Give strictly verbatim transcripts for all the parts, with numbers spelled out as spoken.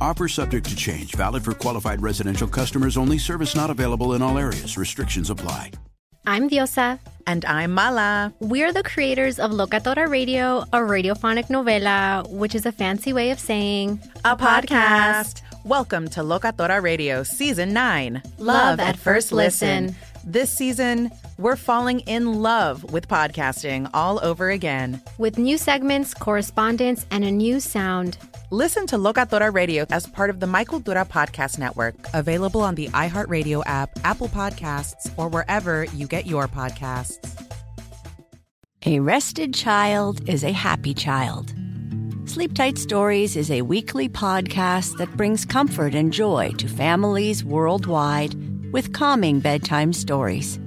Offer subject to change. Valid for qualified residential customers only. Service not available in all areas. Restrictions apply. I'm Diosa. And I'm Mala. We're the creators of Locatora Radio, a radiophonic novela, which is a fancy way of saying... A, a podcast. podcast. Welcome to Locatora Radio Season nine. Love, love at First Listen. listen. This season, we're falling in love with podcasting all over again. With new segments, correspondence, and a new sound. Listen to Locatora Radio as part of the Michael Dura Podcast Network. Available on the iHeartRadio app, Apple Podcasts, or wherever you get your podcasts. A rested child is a happy child. Sleep Tight Stories is a weekly podcast that brings comfort and joy to families worldwide with calming bedtime stories.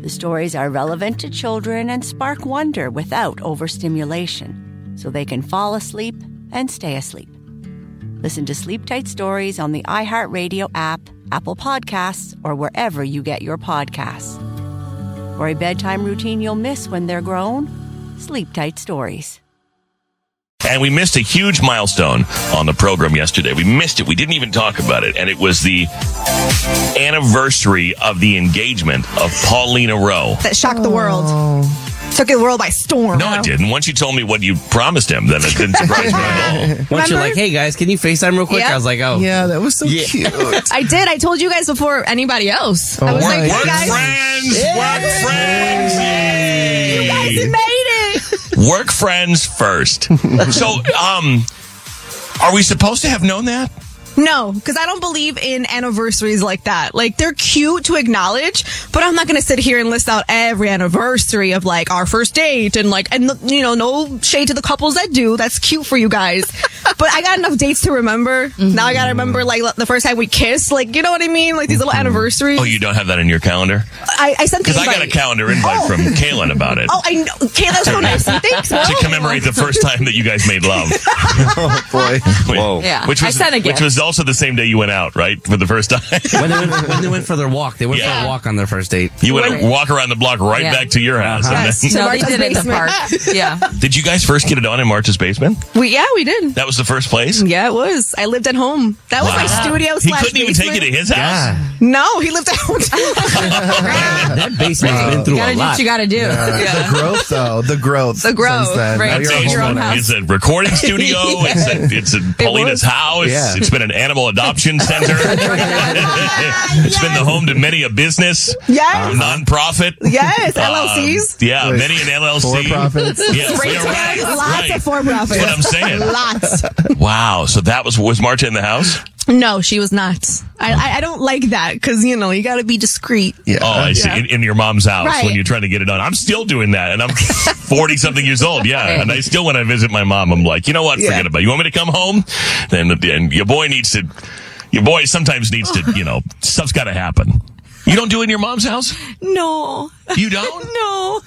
The stories are relevant to children and spark wonder without overstimulation, so they can fall asleep and stay asleep. Listen to Sleep Tight Stories on the iHeartRadio app, Apple Podcasts, or wherever you get your podcasts. For a bedtime routine you'll miss when they're grown, Sleep Tight Stories. And we missed a huge milestone on the program yesterday. We missed it. We didn't even talk about it. And it was the anniversary of the engagement of Paulina Rowe. That shocked the world. Oh. Took the world by storm. No, it didn't. Once you told me what you promised him, then it didn't surprise me at all. Once you're like, hey, guys, can you FaceTime real quick? Yep. I was like, oh. Yeah, that was so yeah. cute. I did. I told you guys before anybody else. Oh, I was like, hey, guys. Friends, yeah. We're friends. Yay. You guys made it. Work friends first. So, um, are we supposed to have known that? No, because I don't believe in anniversaries like that. Like, they're cute to acknowledge, but I'm not going to sit here and list out every anniversary of, like, our first date and, like, and you know, no shade to the couples that do. That's cute for you guys. But I got enough dates to remember. Mm-hmm. Now I got to remember, like, the first time we kissed. Like, you know what I mean? Like, these little anniversaries. Oh, you don't have that in your calendar? I, I sent the invite. Because I got a calendar invite oh. from Kaylin about it. Oh, I know. Kaylin's so nice. Thanks, well. To commemorate the first time that you guys made love. Oh, boy. Whoa. Yeah. Which was, I sent a gift. Which was also the same day you went out, right? For the first time. When they went, when they went for their walk. They went yeah. for a walk on their first date. You went right. walk around the block right yeah. back to your house. Uh-huh. Yes. And then, no, they did it at the park. Yeah. Did you guys first get it on in March's basement? We Yeah, we did. That was the first place? Yeah, it was. I lived at home. That wow. was my studio slash He couldn't even basement. Take it to his house? Yeah. No, he lived at home. That basement's wow. been through gotta a lot. You gotta do what you got to do. Yeah. The growth, though. The growth. The growth. Right. It's, it's, your own house. It's a recording studio. yeah. It's a, it's at Paulina's it house. Yeah. It's been an animal adoption center. It's yes. been the home to many a business. Yes. A nonprofit. Yes. L L Cs. Um, yeah. Wait. Many an L L C. For profits. Yes. Right. Lots right. of for profits. That's what I'm saying. Lots. Wow. So that was, was Marcha in the house? No, she was not. I I don't like that because, you know, you got to be discreet. Yeah. Oh, I see. Yeah. In, in your mom's house right. when you're trying to get it on. I'm still doing that, and I'm forty-something years old, yeah. And I still, when I visit my mom, I'm like, you know what? Yeah. Forget about it. You want me to come home? Then and your boy needs to, your boy sometimes needs to, you know, stuff's got to happen. You don't do it in your mom's house? No. You don't? No.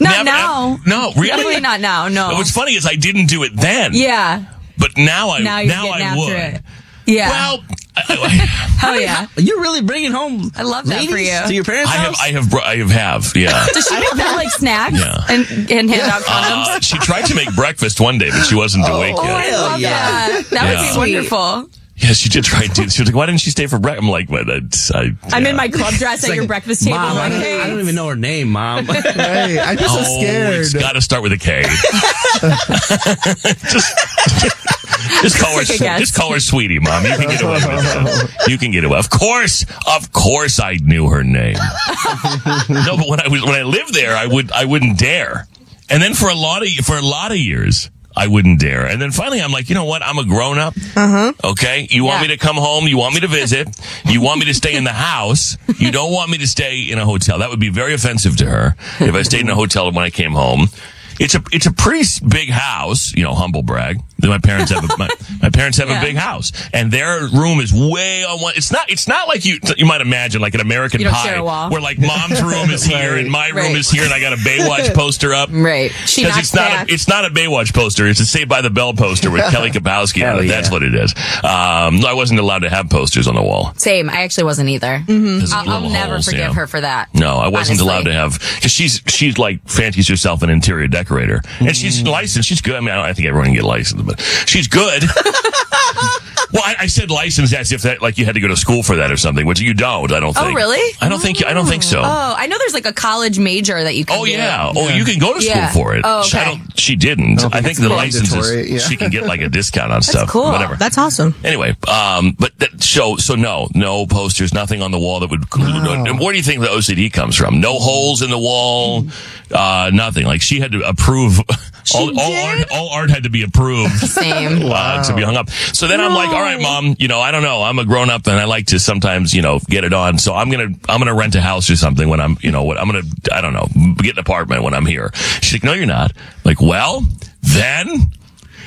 Not Never, now. Ever, no, really? Definitely not now, no. But what's funny is I didn't do it then. Yeah. But now I now, now I would. It. Yeah. Well, I, I, oh yeah. You're really bringing home. I love that for you. To your parents' I house? Have, I have. I have. Have. Yeah. Does she make them like snacks yeah. and and hand yeah. out condoms? Uh, she tried to make breakfast one day, but she wasn't oh, awake oh, yet. I love yeah. that. That yeah. would be wonderful. Yeah, she did try to. She was like, "Why didn't she stay for breakfast?" I'm like, well, I, I, yeah. "I'm in my club dress at like, your breakfast table." Mom, like, hey. I don't even know her name, Mom. Hey, I'm just oh, so scared. It's got to start with a K. just, Just call her, just call her sweetie, Mom. You can get away with that. You can get away. Of course, of course, I knew her name. No, but when I was when I lived there, I would I wouldn't dare. And then for a lot of for a lot of years, I wouldn't dare. And then finally, I'm like, you know what? I'm a grown up. Uh-huh. Okay, you want yeah. me to come home? You want me to visit? You want me to stay in the house? You don't want me to stay in a hotel. That would be very offensive to her if I stayed in a hotel when I came home. It's a it's a pretty big house, you know, humble brag. My parents have a, my, my parents have yeah. a big house, and their room is way on one. It's not it's not like you you might imagine, like an American Pie, where like Mom's room is here right. and my room right. is here, and I got a Baywatch poster up. Right, because it's not back. a, it's not a Baywatch poster. It's a Saved by the Bell poster with Kelly Kapowski on it. Yeah. That's what it is. Um, no, I wasn't allowed to have posters on the wall. Same, I actually wasn't either. Mm-hmm. I'll, I'll never holes, forgive you know. her for that. No, I wasn't honestly. allowed to have because she's she's like fancies herself an interior decorator. And she's licensed. She's good. I mean, I don't think everyone can get licensed, but she's good. Well, I, I said licensed as if that, like, you had to go to school for that or something, which you don't. I don't think. Oh, really? I don't oh. think. I don't think so. Oh, I know. There's like a college major that you can. Oh yeah. Do. Oh, yeah. You can go to school yeah. for it. Oh, okay. I don't, she didn't. I think, I think the cool. license is yeah. she can get like a discount on that's stuff. Cool. Whatever. That's awesome. Anyway, um, but that, so so no no posters, nothing on the wall that would. Wow. And where do you think the O C D comes from? No holes in the wall, uh, nothing. Like she had to approve. All, all art, all art had to be approved. Same. Uh, wow. To be hung up. So then no. I'm like, all right, Mom, you know, I don't know. I'm a grown up and I like to sometimes, you know, get it on. So I'm going to, I'm going to rent a house or something when I'm, you know, what I'm going to, I don't know, get an apartment when I'm here. She's like, no, you're not. I'm like, well, then.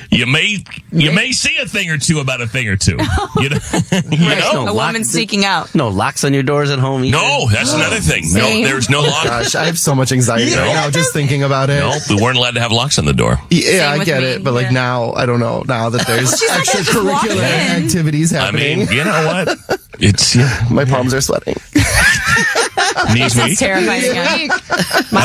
You may you may see a thing or two about a thing or two. You know, you right. know? No a woman sneaking out. No locks on your doors at home either. No, that's oh, another thing. Same. No, there's no locks. Gosh, I have so much anxiety yeah. right now just thinking about it. No, we weren't allowed to have locks on the door. Yeah, same I get me. it, but like yeah. now, I don't know. Now that there's extracurricular like, activities happening, I mean, you know what? It's yeah. my palms are sweating. Knees weak. Terrifying. Yeah. I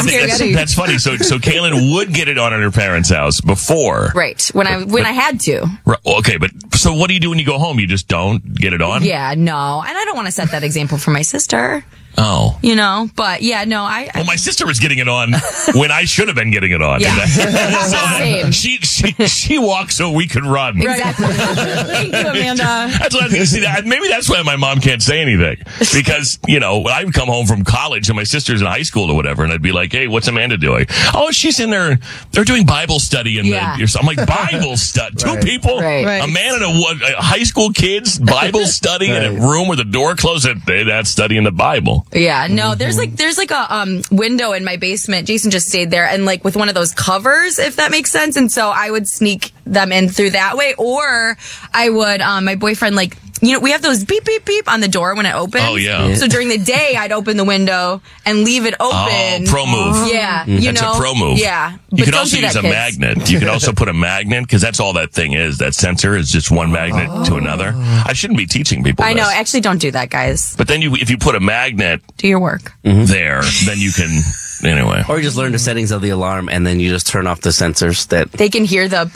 mean, that's, that's funny. So, so Kaylin would get it on at her parents' house before, right? When I when but, I had to. Right, okay, but so what do you do when you go home? You just don't get it on? Yeah, no, and I don't want to set that example for my sister. Oh, you know, but yeah, no, I. I well, my sister was getting it on when I should have been getting it on. Yeah. So she she she walked so we could run. Exactly. Thank you, Amanda. That's what I was gonna see. That maybe that's why my mom can't say anything because you know I would come home from college and my sister's in high school or whatever, and I'd be like, "Hey, what's Amanda doing? Oh, she's in there. They're doing Bible study in yeah. the." I'm like, "Bible study? Two right. people? Right. A man and a, a high school kids Bible study right. in a room with a door closed? They're not studying the Bible." Yeah, no, there's like there's like a um window in my basement. Jason just stayed there and like with one of those covers, if that makes sense. And so I would sneak them in through that way, or I would um my boyfriend like you know, we have those beep, beep, beep on the door when it opens. Oh, yeah. So during the day, I'd open the window and leave it open. Oh, pro move. Yeah. Mm-hmm. You that's know? a pro move. Yeah. But you can also use a kids. magnet. You can also put a magnet, because that's all that thing is. That sensor is just one magnet oh. to another. I shouldn't be teaching people I this. know. Actually, don't do that, guys. But then you, if you put a magnet. Do your work. There, mm-hmm. then you can... Anyway. Or you just learn the settings of the alarm and then you just turn off the sensors that... They can hear the...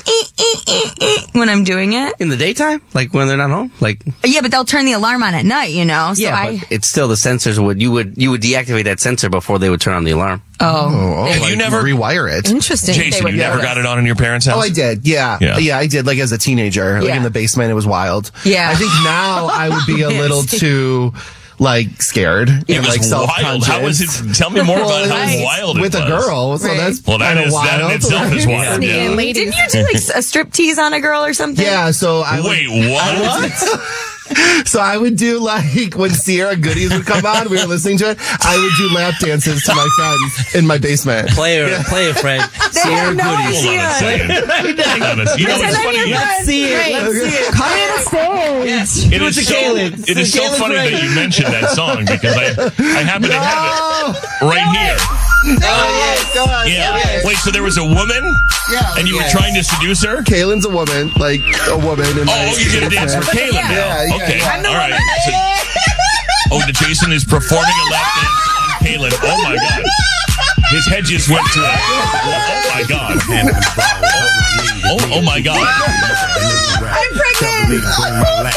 when I'm doing it. In the daytime? Like when they're not home? Like... Yeah, but they'll turn the alarm on at night, you know? So yeah, I... but it's still the sensors would... You would you would deactivate that sensor before they would turn on the alarm. Oh. oh, oh like you never rewire it. Interesting. Jason, you never got it on in your parents' house? Oh, I did. Yeah. Yeah, yeah I did. Like as a teenager. Like yeah. in the basement, it was wild. Yeah. I think now I would be a little too... Like scared, it and, was like self-conscious. How was it? Tell me more well, about how wild it with was. a girl. So right. that's well, that is wild. that in itself is wild. Yeah. Yeah. Didn't you do like a strip tease on a girl or something? Yeah. So I wait. Would, what? I So I would do like when Sierra Goodies would come on, we were listening to it. I would do lap dances to my friends in my basement. Play a yeah. play a friend. They Sierra have no Goodies. Idea. Hold on a second. You know what's funny? Let's see it. Let's see it. Come in the stage. Yes. It is so. It is so funny that you mentioned that song because I I happen to have it right here. Oh, yes. Oh, yes. Yeah. Yes. Wait, so there was a woman? Yeah. And you yes. were trying to seduce her? Kaylin's a woman. Like, a woman. In my oh, you did a dance for Kaylin. Yeah. Yeah, okay. Yeah, yeah. I'm the all woman. Right. So, oh, the Jason is performing a lap dance on Kaylin. Oh, my God. His head just went to a... Oh, my God. Oh, oh my God. I'm pregnant. Oh, my God.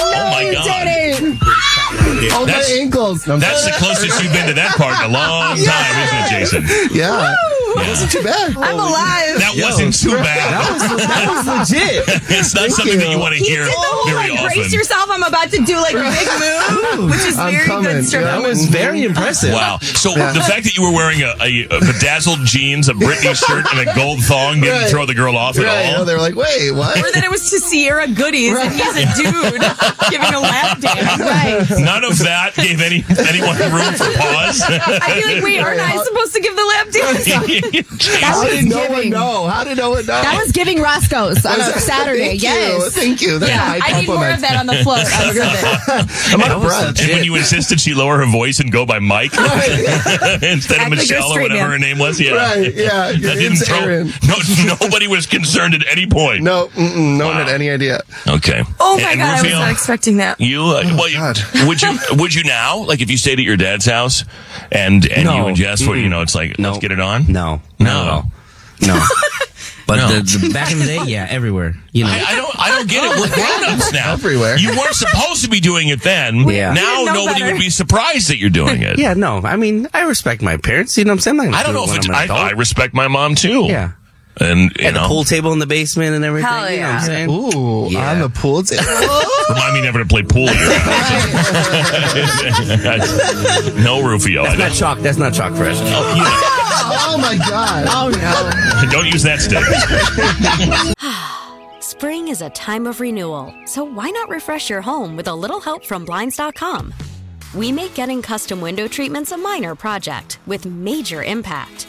Oh, my ankles. That's the closest you've been to that part in a long time, yeah. isn't it, Jason? Yeah. That wasn't too bad. I'm alive. That Yo, wasn't too bad. That was, that was legit. It's not Thank something you. that you want to he hear did the whole, very like, often. Brace yourself. I'm about to do like a big move, which is I'm very coming. good stuff. Yeah, that was very impressive. Wow. So yeah. the fact that you were wearing a, a, a bedazzled jeans, a Britney shirt, and a gold thong didn't right. throw the girl off right. at all. You know, they were like, wait, what? Or that it was to Sierra Goodies, right. and he's a dude giving a lap dance. Right. None of that gave any anyone room for pause. I feel like, wait, aren't I supposed to give the lap dance? How did no one know? How did no one know? That was giving Roscoe's on a Saturday. Thank yes. You. Thank you. That's yeah, I need more of that on the float. I was I'm on a brunch. And when you insisted she lower her voice and go by Mike right. instead of Michelle or whatever man. her name was. Yeah. Right. Yeah. That didn't throw. Aaron. No, nobody was concerned at any point. No, no wow. one had any idea. Okay. Oh my and, God, Rufio, I was not expecting that. You, uh, oh well, God. You, would you, would you now? Like if you stayed at your dad's house and and no. you and Jess were, you know, it's like no. let's get it on. No, no, no. no. But no. the, the back in the day, yeah, everywhere. You know, I, I don't, I don't get it. We're grown-ups now. Everywhere. You weren't supposed to be doing it then. Yeah. Now nobody better. would be surprised that you're doing it. Yeah, no. I mean, I respect my parents. You know what I'm saying? I don't know if it's. I, I respect my mom too. Yeah. And you At know, the pool table in the basement and everything. Hell yeah. You know what I'm saying? Ooh, yeah. On the pool table. Remind me never to play pool here. No, Rufio. That's not chalk. That's not chalk fresh. Oh, you know. Oh my God. Oh no. Don't use that stick. Spring is a time of renewal, so why not refresh your home with a little help from Blinds dot com? We make getting custom window treatments a minor project with major impact.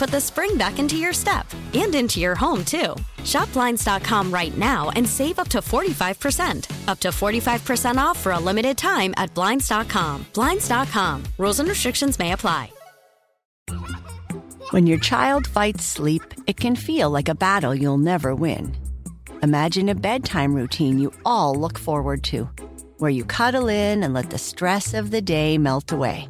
put the spring back into your step. And into your home, too. Shop Blinds dot com right now and save up to forty-five percent. Up to forty-five percent off for a limited time at Blinds dot com. Blinds dot com. Rules and restrictions may apply. When your child fights sleep, it can feel like a battle you'll never win. Imagine a bedtime routine you all look forward to, where you cuddle in and let the stress of the day melt away.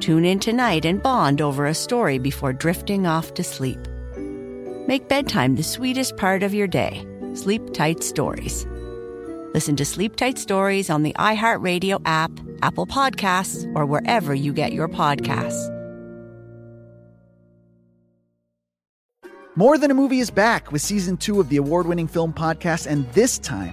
Tune in tonight and bond over a story before drifting off to sleep. Make bedtime the sweetest part of your day. Sleep Tight Stories. Listen to Sleep Tight Stories on the iHeartRadio app, Apple Podcasts, or wherever you get your podcasts. More Than a Movie is back with season two of the award-winning film podcast, and this time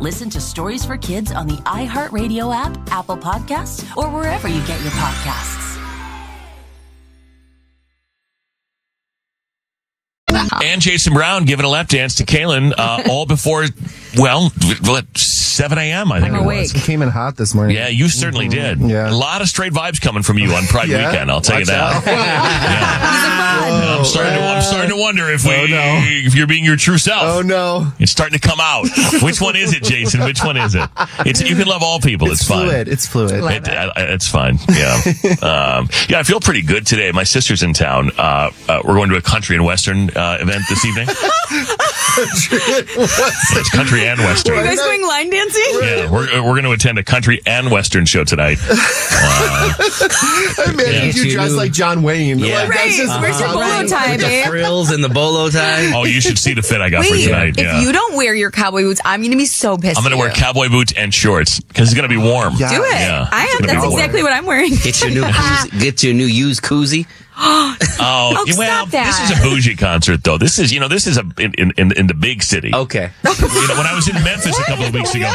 Listen to Stories for Kids on the iHeartRadio app, Apple Podcasts, or wherever you get your podcasts. And Jason Brown giving a lap dance to Kaylin uh, all before, well, what, seven a.m., I think I'm it awake. Was. Came in hot this morning. Yeah, you certainly mm-hmm. did. Yeah. A lot of straight vibes coming from you on Pride yeah. weekend, I'll tell Watch you that. yeah. Yeah, I'm, starting to, I'm starting to wonder if, we, oh, no. if you're being your true self. Oh, no. It's starting to come out. Which one is it, Jason? Which one is it? It's You can love all people. It's, it's fluid. Fine. It's fluid. It, I, it's fine. Yeah. um, yeah, I feel pretty good today. My sister's in town. Uh, uh, we're going to a country and western uh, event this evening. It's country and western. Are you guys going line dancing? Yeah, we're we're going to attend a country and western show tonight. Uh, I imagine yeah. you dressed like John Wayne. Yeah, like, right. Just, uh-huh. Where's your bolo tie, babe? With the frills and the bolo tie. Oh, you should see the fit I got Wait, for tonight. If yeah. you don't wear your cowboy boots, I'm going to be so pissed. I'm going to wear cowboy boots and shorts because it's going to be warm. Yeah. Do it. Yeah, I am. That's exactly what I'm wearing. Get your new koozie, get your new used koozie. oh, oh well, this is a bougie concert, though. This is, you know, this is a in in, in the big city. Okay. You know, when I was in Memphis a couple of weeks ago.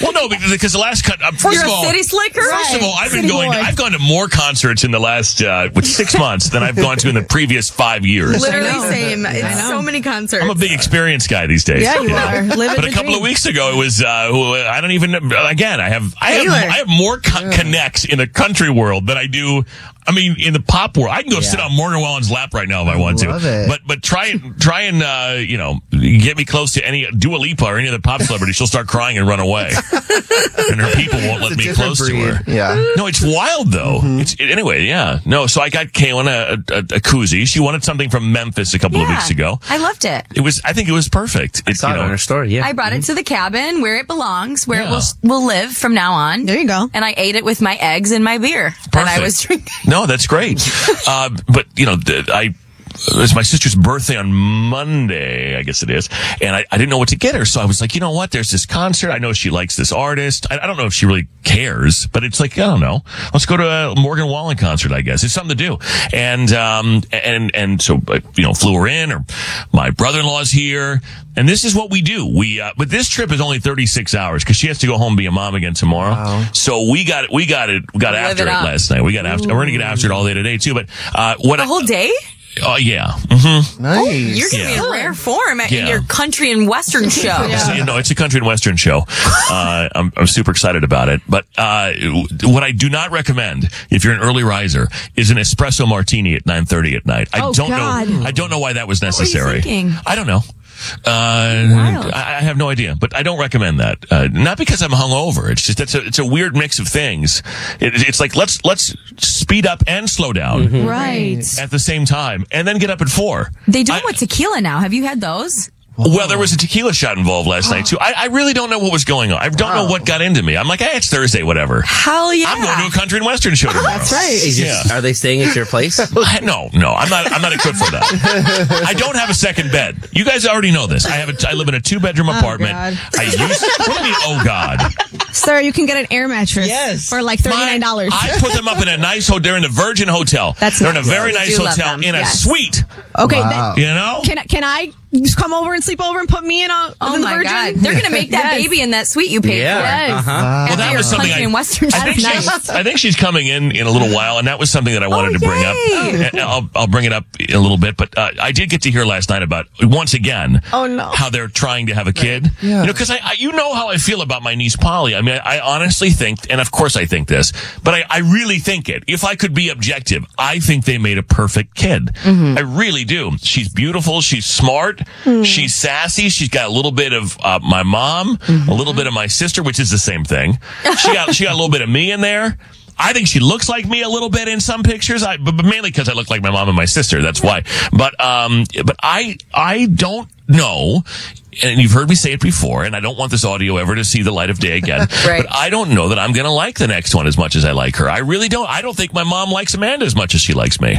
Well, no, because the last cut. Um, first You're of all, a city slicker? First right. of all, I've city been going. Boy. I've gone to more concerts in the last uh, six months than I've gone to in the previous five years. Literally same. It's so many concerts. I'm a big experience guy these days. Yeah, you yeah. are. Living but a couple dream. Of weeks ago, it was. Uh, I don't even. Again, I have. I have, I have more con- yeah. connects in the country world than I do. I mean, in the pop world, I can go yeah. sit on Morgan Wallen's lap right now if I want Love to. It. But but try and try and uh, you know, get me close to any Dua Lipa or any other pop celebrity, she'll start crying and run away, and her people won't let it's me close breed. To her. Yeah, no, it's wild though. Mm-hmm. It's it, anyway, yeah, no. So I got Kaylin a, a, a koozie. She wanted something from Memphis a couple yeah, of weeks ago. I loved it. It was I think it was perfect. It's you know, on her story. Yeah, I brought mm-hmm. it to the cabin where it belongs, where yeah. it will will live from now on. There you go. And I ate it with my eggs and my beer, perfect. And I was drinking. No, that's great. uh, but, you know, I it's my sister's birthday on Monday, I guess it is. And I, I didn't know what to get her. So I was like, you know what? There's this concert. I know she likes this artist. I, I don't know if she really cares, but it's like, I don't know. Let's go to a Morgan Wallen concert, I guess. It's something to do. And, um, and, and so, I, you know, flew her in or my brother-in-law's here. And this is what we do. We, uh, but this trip is only thirty-six hours because she has to go home and be a mom again tomorrow. Wow. So we got it, we got it, we got after it, it last night. We got after, we're going to get after it all day today too. But, uh, what the whole day? Oh, uh, yeah. Mm-hmm. Nice. Oh, you're going to yeah. be in rare form at yeah. your country and western show. yeah. You know, it's a country and western show. Uh, I'm, I'm super excited about it. But, uh, what I do not recommend if you're an early riser is an espresso martini at nine thirty at night. I oh, don't God. know. I don't know why that was necessary. What were you thinking? I don't know. Uh, I, I have no idea, but I don't recommend that. Uh, not because I'm hungover. It's just, it's a, it's a weird mix of things. It, it's like, let's, let's speed up and slow down. Mm-hmm. Right. At the same time and then get up at four. They do it with tequila now. Have you had those? Whoa. Well, there was a tequila shot involved last night, too. I, I really don't know what was going on. I don't wow. know what got into me. I'm like, hey, it's Thursday, whatever. Hell yeah. I'm going to a country and western show tomorrow. That's right. Yeah. Are they staying at your place? I, no, no. I'm not I'm not equipped for that. I don't have a second bed. You guys already know this. I have a, I live in a two-bedroom oh, apartment. God. I used to, what do you mean, oh, God? Sir, you can get an air mattress yes. for like thirty-nine dollars. My, I put them up in a nice hotel. They're in the Virgin Hotel. That's They're nice. in a very yes. nice hotel in yes. a suite. Okay. Wow. Then, you know? Can, can I... Just come over and sleep over and put me in a oh in the my Virgin. God. They're gonna make that yes. baby in that suite you paid yeah. for. Yes. Uh-huh. Wow. Well, that was something I, Western I, think nice. I think she's coming in in a little while, and that was something that I wanted oh, to bring up. Oh. I'll I'll bring it up in a little bit, but uh, I did get to hear last night about once again. Oh, no. How they're trying to have a kid. Yeah. You know, because I, I you know how I feel about my niece Polly. I mean, I, I honestly think, and of course I think this, but I, I really think it. If I could be objective, I think they made a perfect kid. Mm-hmm. I really do. She's beautiful. She's smart. Mm. She's sassy. She's got a little bit of uh, my mom, mm-hmm. a little bit of my sister, which is the same thing. She got she got a little bit of me in there. I think she looks like me a little bit in some pictures, I, but mainly because I look like my mom and my sister. That's why. But um, but I I don't No, and you've heard me say it before, and I don't want this audio ever to see the light of day again. Right. But I don't know that I'm going to like the next one as much as I like her. I really don't. I don't think my mom likes Amanda as much as she likes me,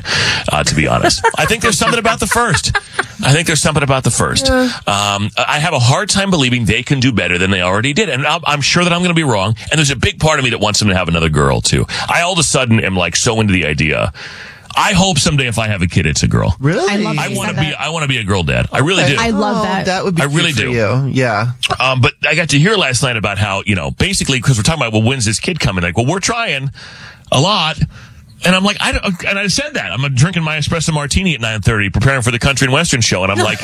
uh, to be honest. I think there's something about the first. I think there's something about the first. Yeah. Um, I have a hard time believing they can do better than they already did. And I'm, I'm sure that I'm going to be wrong. And there's a big part of me that wants them to have another girl, too. I all of a sudden am like so into the idea. I hope someday if I have a kid, it's a girl. Really? I, love I want to be. That. I want to be a girl dad. I really do. I love oh, that. That would be. I really do. You. Yeah. Um, but I got to hear last night about how, you know, basically because we're talking about, well, when's this kid coming? Like, well, we're trying a lot. And I'm like, I don't, and I said that I'm drinking my espresso martini at nine thirty, preparing for the Country and Western show, and I'm like,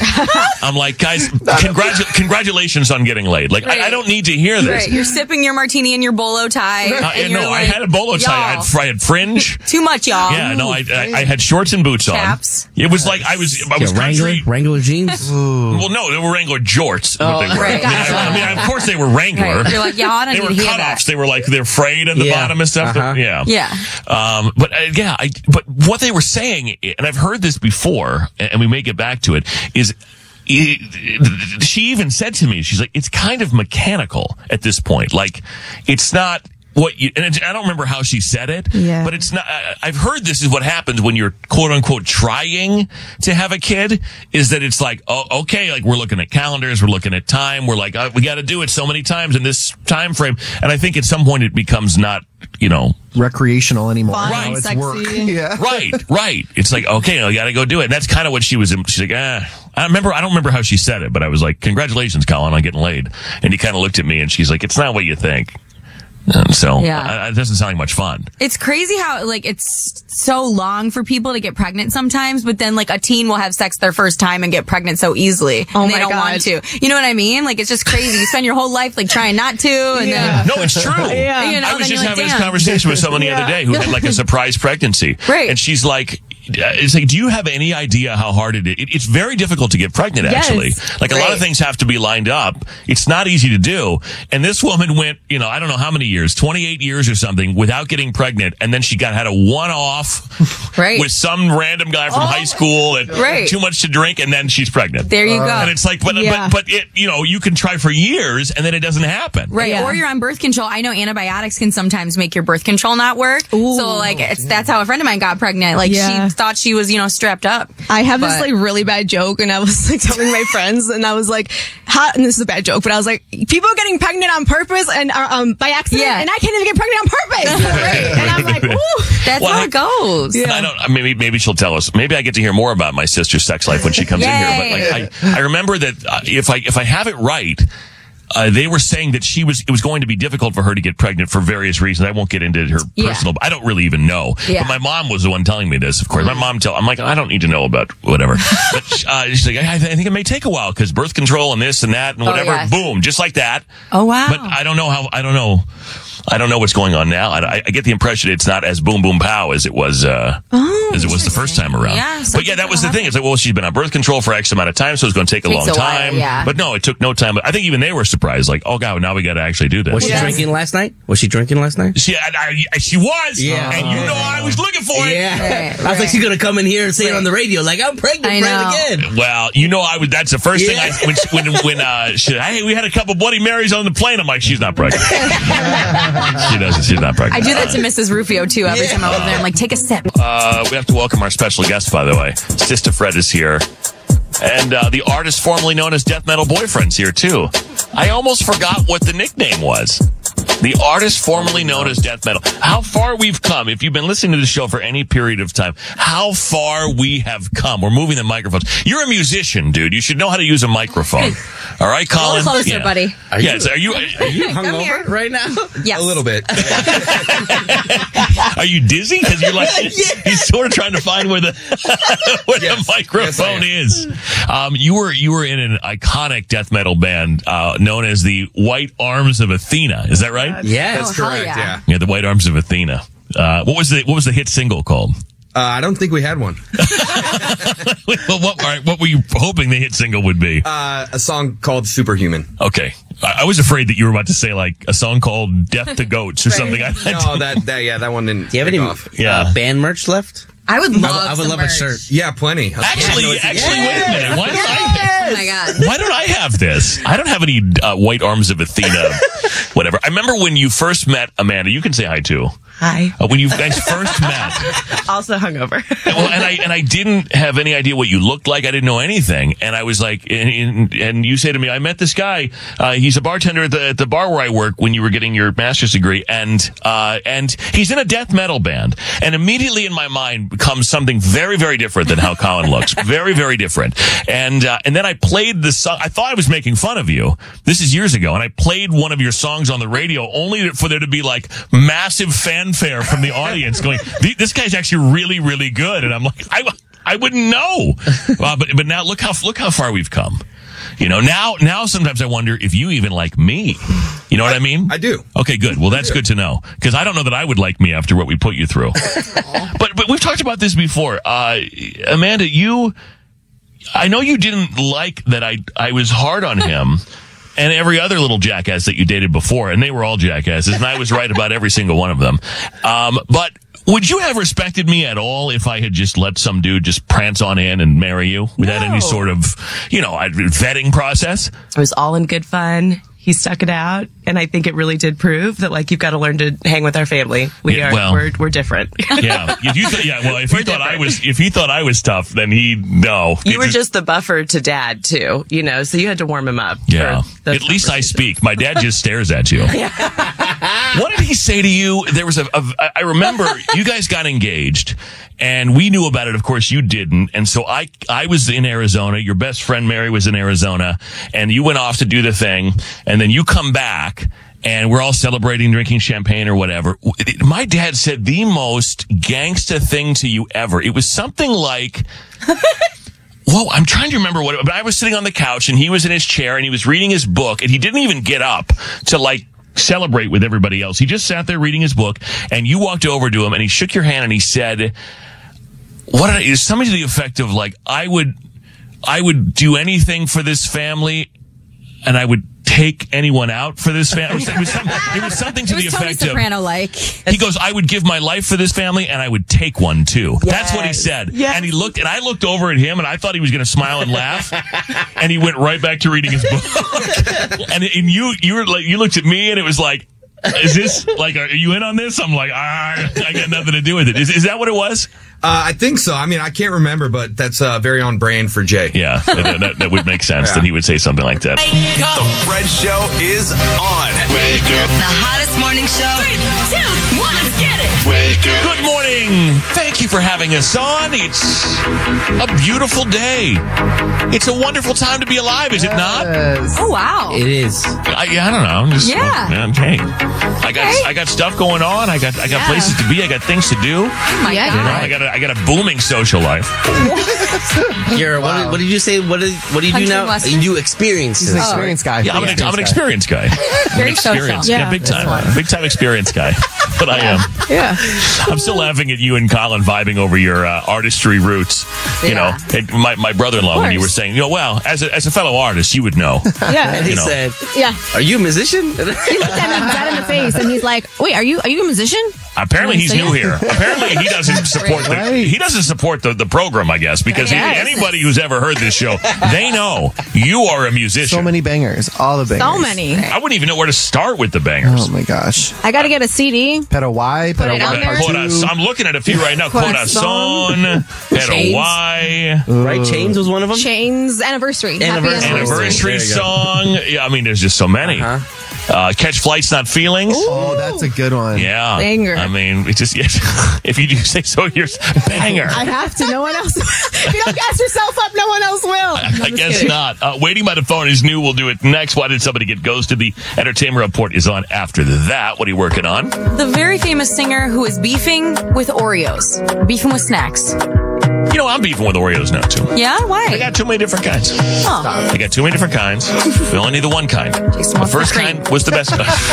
I'm like, guys, congratu- congratulations on getting laid. Like, right. I, I don't need to hear this. Right. You're sipping your martini in your bolo tie. Uh, and no, like, I had a bolo y'all. tie. I had, I had fringe. Too much, y'all. Yeah, no, I, I, I had shorts and boots Caps. on. It was like I was, I was yeah, Wrangler, Wrangler jeans. Well, no, they were Wrangler jorts. Oh, what they were. Right. I, mean, I, I mean, of course they were Wrangler. Right. You're like, y'all, I don't they need were cutoffs. They were like they're frayed at the yeah. bottom and stuff. Uh-huh. Yeah. Yeah. Um, but. Uh, yeah, I, but what they were saying, and I've heard this before, and we may get back to it, is it, she even said to me, she's like, it's kind of mechanical at this point. Like, it's not what you, and it, I don't remember how she said it, yeah. but it's not, I, I've heard this is what happens when you're quote unquote trying to have a kid, is that it's like, oh, okay, like we're looking at calendars, we're looking at time, we're like, oh, we got to do it so many times in this time frame. And I think at some point it becomes not, you know, recreational anymore. Fun, right. It's work. Yeah. Right, right. It's like, okay, I got to go do it. And that's kind of what she was, she's like, ah. I remember, I don't remember how she said it, but I was like, congratulations, Colin, on getting laid. And he kind of looked at me and she's like, it's not what you think. And so yeah. I, it doesn't sound like much fun. It's crazy how like it's so long for people to get pregnant sometimes, but then like a teen will have sex their first time and get pregnant so easily. Oh and they my don't God. want to. You know what I mean? Like it's just crazy. You spend your whole life like trying not to. And yeah. then, no, it's true. Yeah. You know, I was just having like, this conversation with someone the yeah. other day who had like a surprise pregnancy. Right. And she's like, it's like, do you have any idea how hard it is? It, it's very difficult to get pregnant, yes. actually. Like, right. a lot of things have to be lined up. It's not easy to do. And this woman went, you know, I don't know how many years, twenty-eight years or something, without getting pregnant. And then she got had a one-off right. with some random guy from oh, high school and right. too much to drink, and then she's pregnant. There you uh, go. And it's like, but, yeah. but, but it, you know, you can try for years, and then it doesn't happen. Right. Yeah. Or you're on birth control. I know antibiotics can sometimes make your birth control not work. Ooh, so, like, it's, that's how a friend of mine got pregnant. Like, yeah. she... thought she was, you know, strapped up. I have but. this like really bad joke, and I was like telling my friends, and I was like, how, and this is a bad joke, but I was like, people are getting pregnant on purpose and uh, um by accident, yeah. and I can't even get pregnant on purpose. Right. And I'm like, ooh, that's well, how it goes. Yeah. I don't. Maybe maybe she'll tell us. Maybe I get to hear more about my sister's sex life when she comes in here. But like, I I remember that if I if I have it right. Uh, they were saying that she was, it was going to be difficult for her to get pregnant for various reasons. I won't get into her yeah. personal, I don't really even know. Yeah. But my mom was the one telling me this, of course. My mom tell, I'm like, I don't need to know about whatever. But, uh, she's like, I, I think it may take a while because birth control and this and that and whatever. Oh, yes. Boom. Just like that. Oh, wow. But I don't know how, I don't know. I don't know what's going on now. I, I get the impression it's not as boom, boom, pow as it was, uh, oh, as it was the first time around. Yeah, but yeah, that was the happen. thing. It's like, well, she's been on birth control for X amount of time, so it's going to take a long a time. While, yeah. But no, it took no time. I think even they were surprised. Like, oh God, now we got to actually do this. Was she yes. drinking last night? Was she drinking last night? She, I, I, she was. Yeah. And you know, I was looking for it. Yeah. Right, I was right. like, she's going to come in here and say right. it on the radio. Like, I'm pregnant, pregnant again. Well, you know, I was, that's the first yeah. thing I, when, when, when, uh, she, hey, we had a couple Bloody Marys on the plane. I'm like, she's not pregnant. She doesn't. She's not pregnant. I do that to Missus Rufio, too, every yeah. time I was there. I'm like, take a sip. Uh, we have to welcome our special guest, by the way. Sister Fred is here. And uh, the artist formerly known as Death Metal Boyfriend's here, too. I almost forgot what the nickname was. The artist formerly known as Death Metal. How far we've come. If you've been listening to the show for any period of time, how far we have come. We're moving the microphones. You're a musician, dude. You should know how to use a microphone. All right, Colin? A little closer, yeah. buddy. Are you, yes, are you, are you hungover right now? Yes. A little bit. Are you dizzy? Because you're like, yeah. he's sort of trying to find where the, where yes. the microphone yes, is. Um, you were, you were in an iconic death metal band, uh, known as the White Arms of Athena. Is that right? Yeah, that's oh, correct. Yeah. yeah, yeah. The White Arms of Athena. Uh, what was the What was the hit single called? Uh, I don't think we had one. Well, what, all right, what were you hoping the hit single would be? Uh, a song called "Superhuman." Okay, I, I was afraid that you were about to say like a song called "Death to Goats" or right. something. I, I no, that, that yeah, that one didn't. Do you have any off. Yeah. Uh, band merch left? I would love. I, I would love merch. a shirt. Yeah, plenty. Actually, yeah. actually, yeah. wait a minute. Why yes. don't I? Oh my God. Why don't I have this? I don't have any uh, White Arms of Athena. Whatever. I remember when you first met Amanda. You can say hi too. Hi. Uh, when you guys first met. Also hungover. Well, and I and I didn't have any idea what you looked like. I didn't know anything, and I was like, and, and you say to me, I met this guy. Uh, he's a bartender at the, at the bar where I work. When you were getting your master's degree, and uh, and he's in a death metal band, and immediately in my mind becomes something very, very different than how Colin looks. Very, very different. And uh, and then I played the song. I thought I was making fun of you. This is years ago. And I played one of your songs on the radio only for there to be like massive fanfare from the audience going, this guy's actually really, really good. And I'm like, I, I wouldn't know. Uh, but but now look how look how far we've come. You know, now now sometimes I wonder if you even like me. You know what I, I mean? I do. Okay, good. Well, that's good to know. Because I don't know that I would like me after what we put you through. but but we've talked about this before. Uh, Amanda, you... I know you didn't like that I, I was hard on him and every other little jackass that you dated before. And they were all jackasses. And I was right about every single one of them. Um, but... Would you have respected me at all if I had just let some dude just prance on in and marry you without no. any sort of, you know, vetting process? It was all in good fun. He stuck it out, and I think it really did prove that, like, you've got to learn to hang with our family. We yeah, are well, we're, we're different. Yeah, if you th- yeah. Well, if you thought I was, if you thought I was tough, then he no. You it were was, just the buffer to Dad too, you know. So you had to warm him up. Yeah. At least I speak. My dad just stares at you. What did he say to you? There was a, a. I remember you guys got engaged, and we knew about it. Of course, you didn't, and so I I was in Arizona. Your best friend Mary was in Arizona, and you went off to do the thing. And then you come back, and we're all celebrating, drinking champagne or whatever. My dad said the most gangsta thing to you ever. It was something like... Whoa, I'm trying to remember what... It, but I was sitting on the couch, and he was in his chair, and he was reading his book, and he didn't even get up to, like, celebrate with everybody else. He just sat there reading his book, and you walked over to him, and he shook your hand, and he said... What did I... It was something to the effect of, like, I would, I would do anything for this family, and I would... take anyone out for this family. It was something, it was something to it was the effect Tony Soprano of... like. He goes, I would give my life for this family, and I would take one, too. Yes. That's what he said. Yes. And he looked, and I looked over at him, and I thought he was going to smile and laugh, and he went right back to reading his book. and and you, you, were like, you looked at me, and it was like, is this, like, are you in on this? I'm like, ah, I got nothing to do with it. Is, is that what it was? Uh, I think so. I mean, I can't remember, but that's uh, very on brand for Jay. Yeah, that, that, that would make sense yeah. that he would say something like that. The Fred Show is on. Wake up. The hottest morning show. Three, two, one, let's get it. Wake up. Good morning. Thank you for having us on. It's a beautiful day. It's a wonderful time to be alive, is it not? Yes. Oh, wow. It is. I, I don't know. I'm just, yeah. Okay. I got okay. I got stuff going on. I got I got yeah. places to be. I got things to do. Oh, my yeah, God. You know, I got I got a booming social life. You're wow. what, did, what did you say? What did what do you do now? Western? You experience. He's an oh. experience guy. Yeah, I'm, yeah. An, I'm an experience guy. Very experience. Yeah. yeah, big time, big time experience guy. But yeah. I am. Yeah, I'm still laughing at you and Colin vibing over your uh, artistry roots. Yeah. You know, and my my brother-in-law when you were saying, you know, well, as a, as a fellow artist, you would know. Yeah, and he know. said, yeah. Are you a musician? He looked at me dead in the face, and he's like, wait, are you are you a musician? Apparently he's new here. Apparently he doesn't support the he doesn't support the, the program, I guess, because he, anybody who's ever heard this show, they know you are a musician. So many bangers, all the bangers. So many. I wouldn't even know where to start with the bangers. Oh my gosh! I got to get a C D. Peta Y, Peta Y. I'm looking at a few right now. Corazón, Peta Y. Right, Chains was one of them. Chains anniversary. Anniversary, anniversary song. Yeah, I mean, there's just so many. Uh, Catch Flights, Not Feelings. Ooh. Oh, that's a good one. Yeah. Banger. I mean, it just, yes, if you do say so, you're banger. I have to. No one else. If you don't gas yourself up, no one else will. I, I guess kidding. not. Uh, Waiting by the Phone is new. We'll do it next. Why Did Somebody Get Ghosted? The Entertainment Report is on after that. What are you working on? The very famous singer who is beefing with Oreos, beefing with snacks. You know, I'm beefing with Oreos now, too. Yeah? Why? I got too many different kinds. Oh. I got too many different kinds. We only need the one kind. Jason the first kind was the best.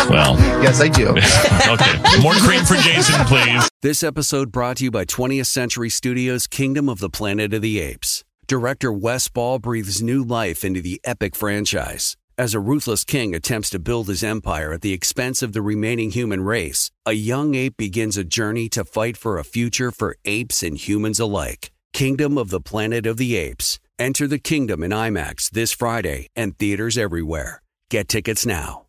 Well. Yes, I do. Okay. More cream for Jason, please. This episode brought to you by twentieth Century Studios' Kingdom of the Planet of the Apes. Director Wes Ball breathes new life into the epic franchise. as a ruthless king attempts to build his empire at the expense of the remaining human race, a young ape begins a journey to fight for a future for apes and humans alike. Kingdom of the Planet of the Apes. Enter the kingdom in IMAX this Friday and theaters everywhere. Get tickets now.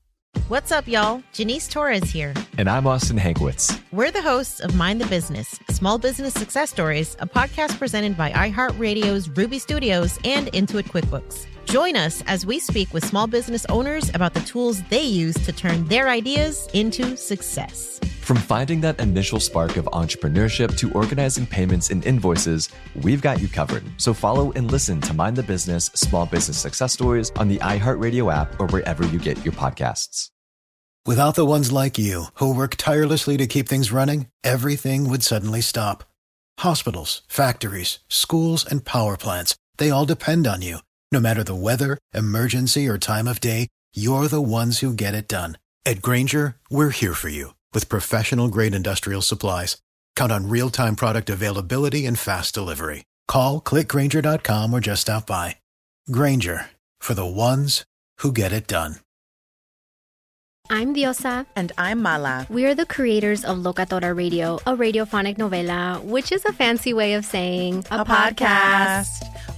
What's up, y'all? Janice Torres here. And I'm Austin Hankwitz. We're the hosts of Mind the Business, Small Business Success Stories, a podcast presented by iHeartRadio's Ruby Studios and Intuit QuickBooks. Join us as we speak with small business owners about the tools they use to turn their ideas into success. From finding that initial spark of entrepreneurship to organizing payments and invoices, we've got you covered. So follow and listen to Mind the Business Small Business Success Stories on the iHeartRadio app or wherever you get your podcasts. Without the ones like you who work tirelessly to keep things running, everything would suddenly stop. Hospitals, factories, schools, and power plants, they all depend on you. No matter the weather, emergency, or time of day, you're the ones who get it done. At Grainger, we're here for you with professional-grade industrial supplies. Count on real-time product availability and fast delivery. Call, click grainger dot com or just stop by. Grainger, for the ones who get it done. I'm Diosa. And I'm Mala. We are the creators of Locatora Radio, a radiophonic novela, which is a fancy way of saying a, a podcast. podcast.